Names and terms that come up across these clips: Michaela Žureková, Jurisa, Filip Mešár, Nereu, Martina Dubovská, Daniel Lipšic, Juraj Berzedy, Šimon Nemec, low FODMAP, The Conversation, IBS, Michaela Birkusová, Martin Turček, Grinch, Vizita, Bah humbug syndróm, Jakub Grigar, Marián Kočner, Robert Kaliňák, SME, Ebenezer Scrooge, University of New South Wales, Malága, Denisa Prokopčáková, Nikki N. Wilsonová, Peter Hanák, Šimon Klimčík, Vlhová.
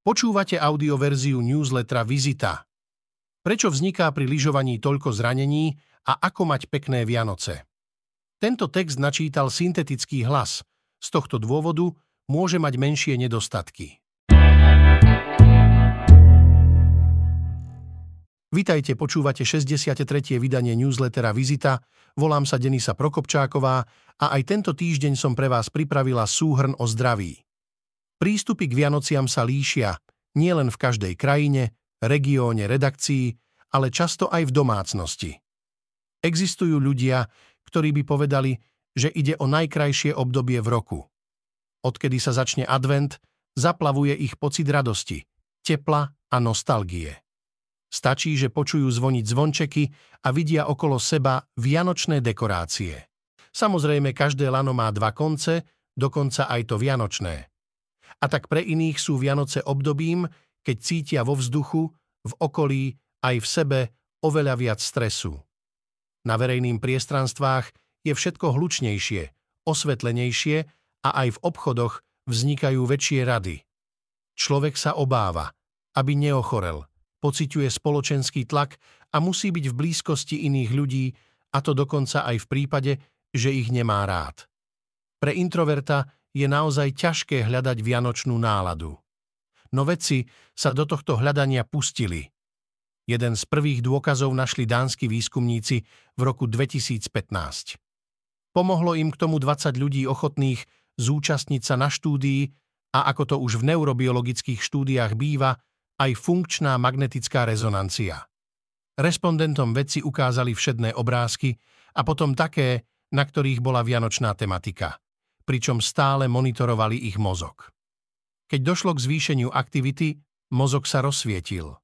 Počúvate audioverziu newslettera Vizita. Prečo vzniká pri lyžovaní toľko zranení a ako mať pekné Vianoce? Tento text načítal syntetický hlas. Z tohto dôvodu môže mať menšie nedostatky. Vitajte, počúvate 63. vydanie newslettera Vizita. Volám sa Denisa Prokopčáková a aj tento týždeň som pre vás pripravila súhrn o zdraví. Prístupy k Vianociam sa líšia nielen v každej krajine, regióne, redakcii, ale často aj v domácnosti. Existujú ľudia, ktorí by povedali, že ide o najkrajšie obdobie v roku. Odkedy sa začne advent, zaplavuje ich pocit radosti, tepla a nostalgie. Stačí, že počujú zvoniť zvončeky a vidia okolo seba vianočné dekorácie. Samozrejme, každé lano má dva konce, dokonca aj to vianočné. A tak pre iných sú Vianoce obdobím, keď cítia vo vzduchu, v okolí, aj v sebe oveľa viac stresu. Na verejných priestranstvách je všetko hlučnejšie, osvetlenejšie a aj v obchodoch vznikajú väčšie rady. Človek sa obáva, aby neochorel, pociťuje spoločenský tlak a musí byť v blízkosti iných ľudí, a to dokonca aj v prípade, že ich nemá rád. Pre introverta je naozaj ťažké hľadať vianočnú náladu. No vedci sa do tohto hľadania pustili. Jeden z prvých dôkazov našli dánsky výskumníci v roku 2015. Pomohlo im k tomu 20 ľudí ochotných zúčastniť sa na štúdii a ako to už v neurobiologických štúdiách býva, aj funkčná magnetická rezonancia. Respondentom vedci ukázali všedné obrázky a potom také, na ktorých bola vianočná tematika, pričom stále monitorovali ich mozog. Keď došlo k zvýšeniu aktivity, mozog sa rozsvietil.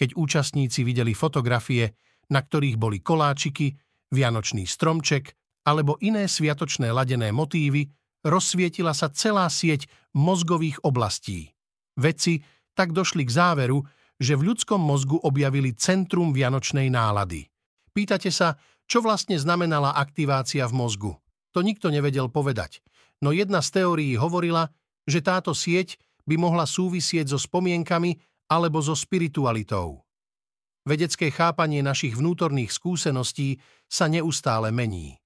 Keď účastníci videli fotografie, na ktorých boli koláčiky, vianočný stromček alebo iné sviatočné ladené motívy, rozsvietila sa celá sieť mozgových oblastí. Vedci tak došli k záveru, že v ľudskom mozgu objavili centrum vianočnej nálady. Pýtate sa, čo vlastne znamenala aktivácia v mozgu? To nikto nevedel povedať, no jedna z teórií hovorila, že táto sieť by mohla súvisieť so spomienkami alebo so spiritualitou. Vedecké chápanie našich vnútorných skúseností sa neustále mení.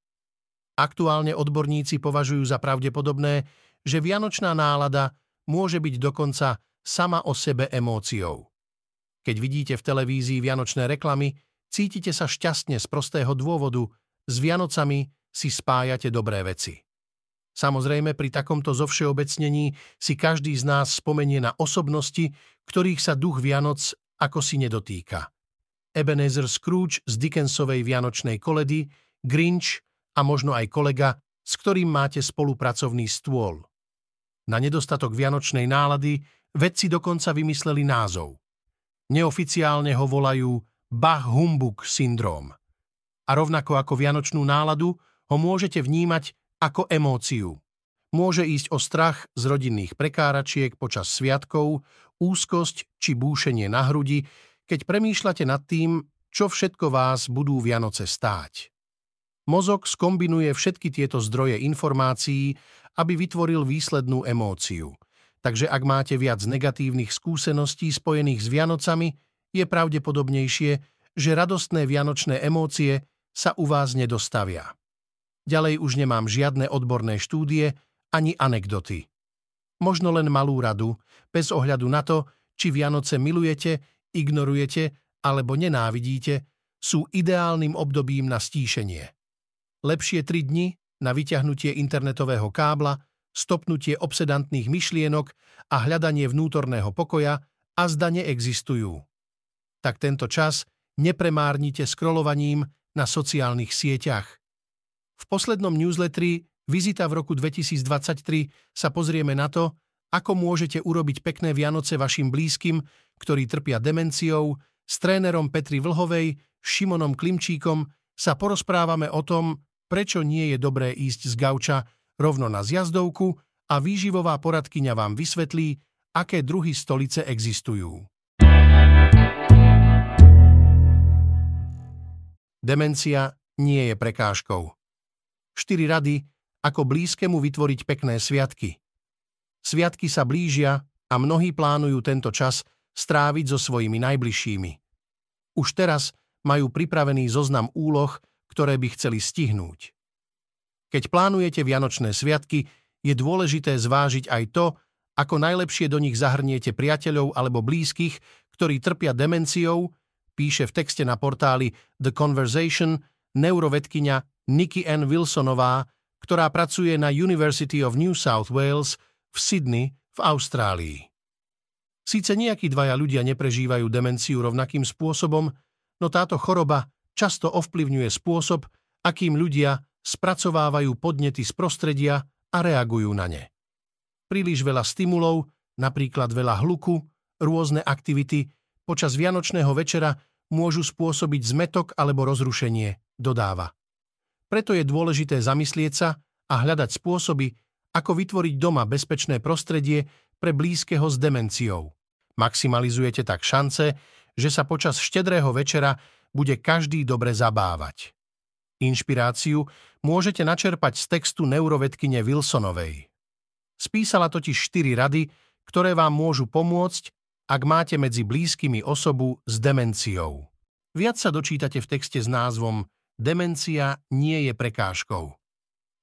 Aktuálne odborníci považujú za pravdepodobné, že vianočná nálada môže byť dokonca sama o sebe emóciou. Keď vidíte v televízii vianočné reklamy, cítite sa šťastne z prostého dôvodu, s Vianocami si spájate dobré veci. Samozrejme, pri takomto zovšeobecnení si každý z nás spomenie na osobnosti, ktorých sa duch Vianoc ako si nedotýka. Ebenezer Scrooge z Dickensovej Vianočnej koledy, Grinch a možno aj kolega, s ktorým máte spolupracovný stôl. Na nedostatok vianočnej nálady vedci dokonca vymysleli názov. Neoficiálne ho volajú Bah humbug syndróm. A rovnako ako vianočnú náladu, ho môžete vnímať ako emóciu. Môže ísť o strach z rodinných prekáračiek počas sviatkov, úzkosť či búšenie na hrudi, keď premýšľate nad tým, čo všetko vás budú Vianoce stáť. Mozog skombinuje všetky tieto zdroje informácií, aby vytvoril výslednú emóciu. Takže ak máte viac negatívnych skúseností spojených s Vianocami, je pravdepodobnejšie, že radostné vianočné emócie sa u vás nedostavia. Ďalej už nemám žiadne odborné štúdie ani anekdoty. Možno len malú radu, bez ohľadu na to, či Vianoce milujete, ignorujete alebo nenávidíte, sú ideálnym obdobím na stíšenie. Lepšie 3 dni na vyťahnutie internetového kábla, stopnutie obsedantných myšlienok a hľadanie vnútorného pokoja azda neexistujú. Tak tento čas nepremárnite scrollovaním na sociálnych sieťach. V poslednom newsletteri Vizita v roku 2023 sa pozrieme na to, ako môžete urobiť pekné Vianoce vašim blízkym, ktorí trpia demenciou. S trénerom Petry Vlhovej, Šimonom Klimčíkom sa porozprávame o tom, prečo nie je dobré ísť z gauča rovno na zjazdovku a výživová poradkyňa vám vysvetlí, aké druhy stolice existujú. Demencia nie je prekážkou. 4 rady, ako blízkemu vytvoriť pekné sviatky. Sviatky sa blížia, a mnohí plánujú tento čas stráviť so svojimi najbližšími. Už teraz majú pripravený zoznam úloh, ktoré by chceli stihnúť. Keď plánujete vianočné sviatky, je dôležité zvážiť aj to, ako najlepšie do nich zahrniete priateľov alebo blízkych, ktorí trpia demenciou, píše v texte na portáli The Conversation neurovedkyňa Nikki N. Wilsonová, ktorá pracuje na University of New South Wales v Sydney v Austrálii. Síce nejakí dvaja ľudia neprežívajú demenciu rovnakým spôsobom, no táto choroba často ovplyvňuje spôsob, akým ľudia spracovávajú podnety z prostredia a reagujú na ne. Príliš veľa stimulov, napríklad veľa hluku, rôzne aktivity počas vianočného večera môžu spôsobiť zmätok alebo rozrušenie, dodáva. Preto je dôležité zamyslieť sa a hľadať spôsoby, ako vytvoriť doma bezpečné prostredie pre blízkeho s demenciou. Maximalizujete tak šance, že sa počas štedrého večera bude každý dobre zabávať. Inšpiráciu môžete načerpať z textu neurovedkyne Wilsonovej. Spísala totiž 4 rady, ktoré vám môžu pomôcť, ak máte medzi blízkymi osobu s demenciou. Viac sa dočítate v texte s názvom Demencia nie je prekážkou.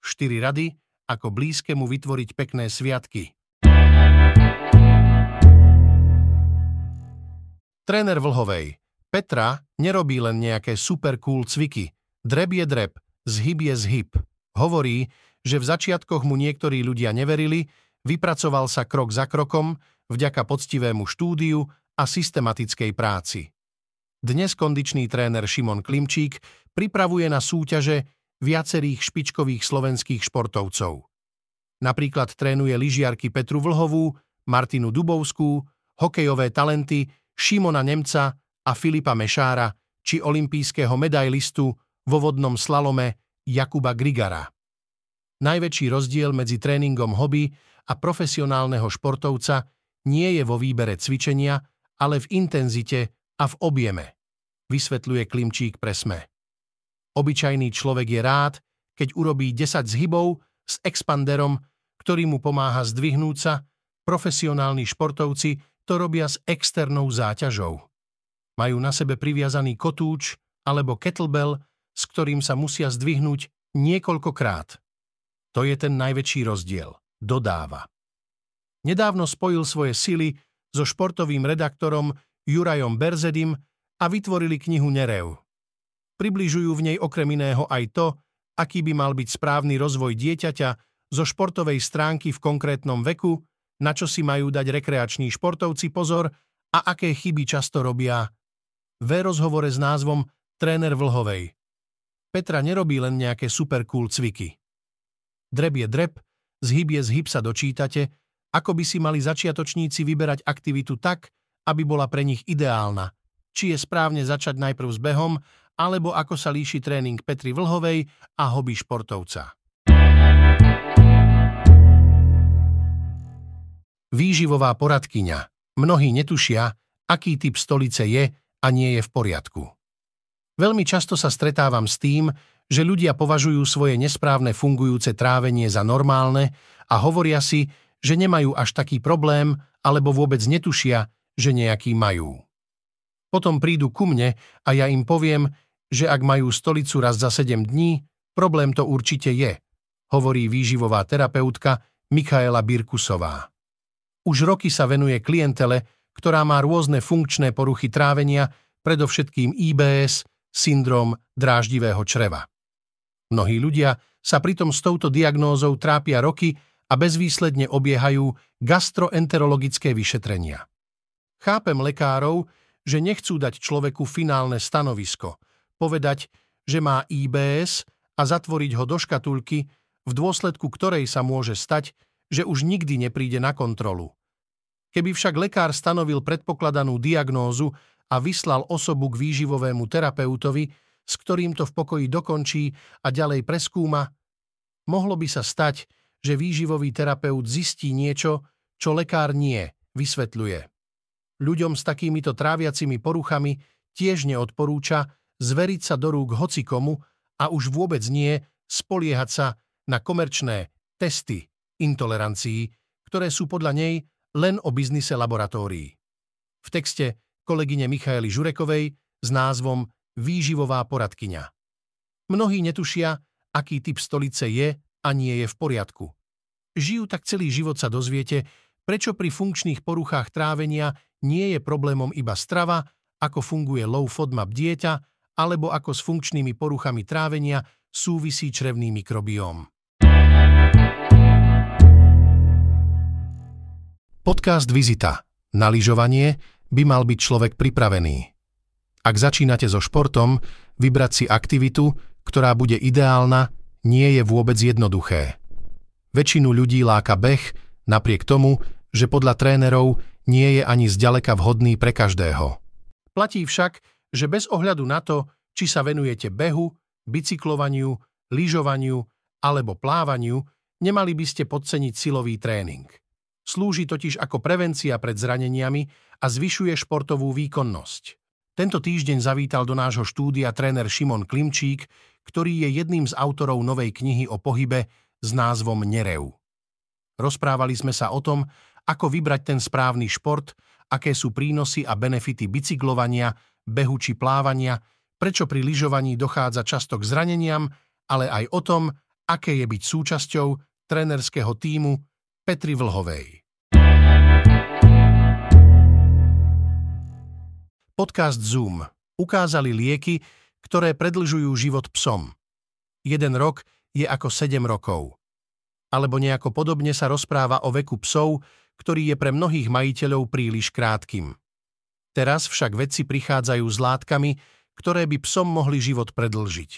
4 rady, ako blízkemu vytvoriť pekné sviatky. Tréner Vlhovej. Petra nerobí len nejaké super cool cviky. Dreb je dreb, zhyb je zhyb. Hovorí, že v začiatkoch mu niektorí ľudia neverili, vypracoval sa krok za krokom vďaka poctivému štúdiu a systematickej práci. Dnes kondičný tréner Šimon Klimčík pripravuje na súťaže viacerých špičkových slovenských športovcov. Napríklad trénuje lyžiarky Petru Vlhovú, Martinu Dubovskú, hokejové talenty Šimona Nemca a Filipa Mešára či olympijského medailistu vo vodnom slalome Jakuba Grigara. Najväčší rozdiel medzi tréningom hobby a profesionálneho športovca nie je vo výbere cvičenia, ale v intenzite a v objeme, vysvetľuje Klimčík pre SME. Obyčajný človek je rád, keď urobí 10 zhybov s expanderom, ktorý mu pomáha zdvihnúť sa, profesionálni športovci to robia s externou záťažou. Majú na sebe priviazaný kotúč alebo kettlebell, s ktorým sa musia zdvihnúť niekoľkokrát. To je ten najväčší rozdiel, dodáva. Nedávno spojil svoje sily so športovým redaktorom Jurajom Berzedym a vytvorili knihu Nereu. Približujú v nej okrem iného aj to, aký by mal byť správny rozvoj dieťaťa zo športovej stránky v konkrétnom veku, na čo si majú dať rekreační športovci pozor a aké chyby často robia. V rozhovore s názvom Tréner Vlhovej. Petra nerobí len nejaké super cool cviky. Dreb je dreb, zhyb je zhyb sa dočítate, ako by si mali začiatočníci vyberať aktivitu tak, aby bola pre nich ideálna. Či je správne začať najprv s behom, alebo ako sa líši tréning Petry Vlhovej a hobby športovca. Výživová poradkyňa. Mnohí netušia, aký typ stolice je a nie je v poriadku. Veľmi často sa stretávam s tým, že ľudia považujú svoje nesprávne fungujúce trávenie za normálne a hovoria si, že nemajú až taký problém alebo vôbec netušia, že nejaký majú. Potom prídu ku mne a ja im poviem, že ak majú stolicu raz za 7 dní, problém to určite je, hovorí výživová terapeutka Michaela Birkusová. Už roky sa venuje klientele, ktorá má rôzne funkčné poruchy trávenia, predovšetkým IBS, syndróm dráždivého čreva. Mnohí ľudia sa pritom s touto diagnózou trápia roky a bezvýsledne obiehajú gastroenterologické vyšetrenia. Chápem lekárov, že nechcú dať človeku finálne stanovisko, povedať, že má IBS a zatvoriť ho do škatulky, v dôsledku ktorej sa môže stať, že už nikdy nepríde na kontrolu. Keby však lekár stanovil predpokladanú diagnózu a vyslal osobu k výživovému terapeutovi, s ktorým to v pokoji dokončí a ďalej preskúma, mohlo by sa stať, že výživový terapeut zistí niečo, čo lekár nie, vysvetľuje. Ľuďom s takýmito tráviacimi poruchami tiež neodporúča zveriť sa do rúk hocikomu a už vôbec nie spoliehať sa na komerčné testy intolerancií, ktoré sú podľa nej len o biznise laboratórií. V texte kolegyne Michaely Žurekovej s názvom Výživová poradkyňa. Mnohí netušia, aký typ stolice je a nie je v poriadku. Žijú tak celý život, sa dozviete, prečo pri funkčných poruchách trávenia nie je problémom iba strava, ako funguje low FODMAP dieťa, alebo ako s funkčnými poruchami trávenia súvisí črevný mikrobióm. Podcast Vizita. Na lyžovanie by mal byť človek pripravený. Ak začínate so športom, vybrať si aktivitu, ktorá bude ideálna, nie je vôbec jednoduché. Väčšinu ľudí láka beh, napriek tomu, že podľa trénerov nie je ani zďaleka vhodný pre každého. Platí však, že bez ohľadu na to, či sa venujete behu, bicyklovaniu, lyžovaniu alebo plávaniu, nemali by ste podceniť silový tréning. Slúži totiž ako prevencia pred zraneniami a zvyšuje športovú výkonnosť. Tento týždeň zavítal do nášho štúdia tréner Šimon Klimčík, ktorý je jedným z autorov novej knihy o pohybe s názvom Nereu. Rozprávali sme sa o tom, ako vybrať ten správny šport, aké sú prínosy a benefity bicyklovania, behu či plávania, prečo pri lyžovaní dochádza často k zraneniam, ale aj o tom, aké je byť súčasťou trénerského tímu Petry Vlhovej. Podcast Zoom ukázali lieky, ktoré predlžujú život psom. 1 rok je ako 7 rokov. Alebo nejako podobne sa rozpráva o veku psov, ktorý je pre mnohých majiteľov príliš krátkym. Teraz však vedci prichádzajú s látkami, ktoré by psom mohli život predlžiť.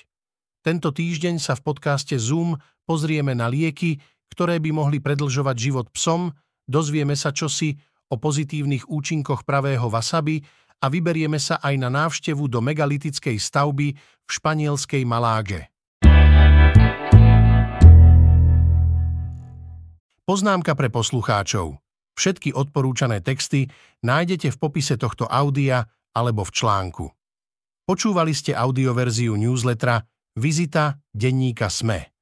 Tento týždeň sa v podcaste Zoom pozrieme na lieky, ktoré by mohli predlžovať život psom, dozvieme sa čosi o pozitívnych účinkoch pravého wasabi a vyberieme sa aj na návštevu do megalitickej stavby v španielskej Maláge. Poznámka pre poslucháčov. Všetky odporúčané texty nájdete v popise tohto audia alebo v článku. Počúvali ste audioverziu newslettera Vizita denníka SME.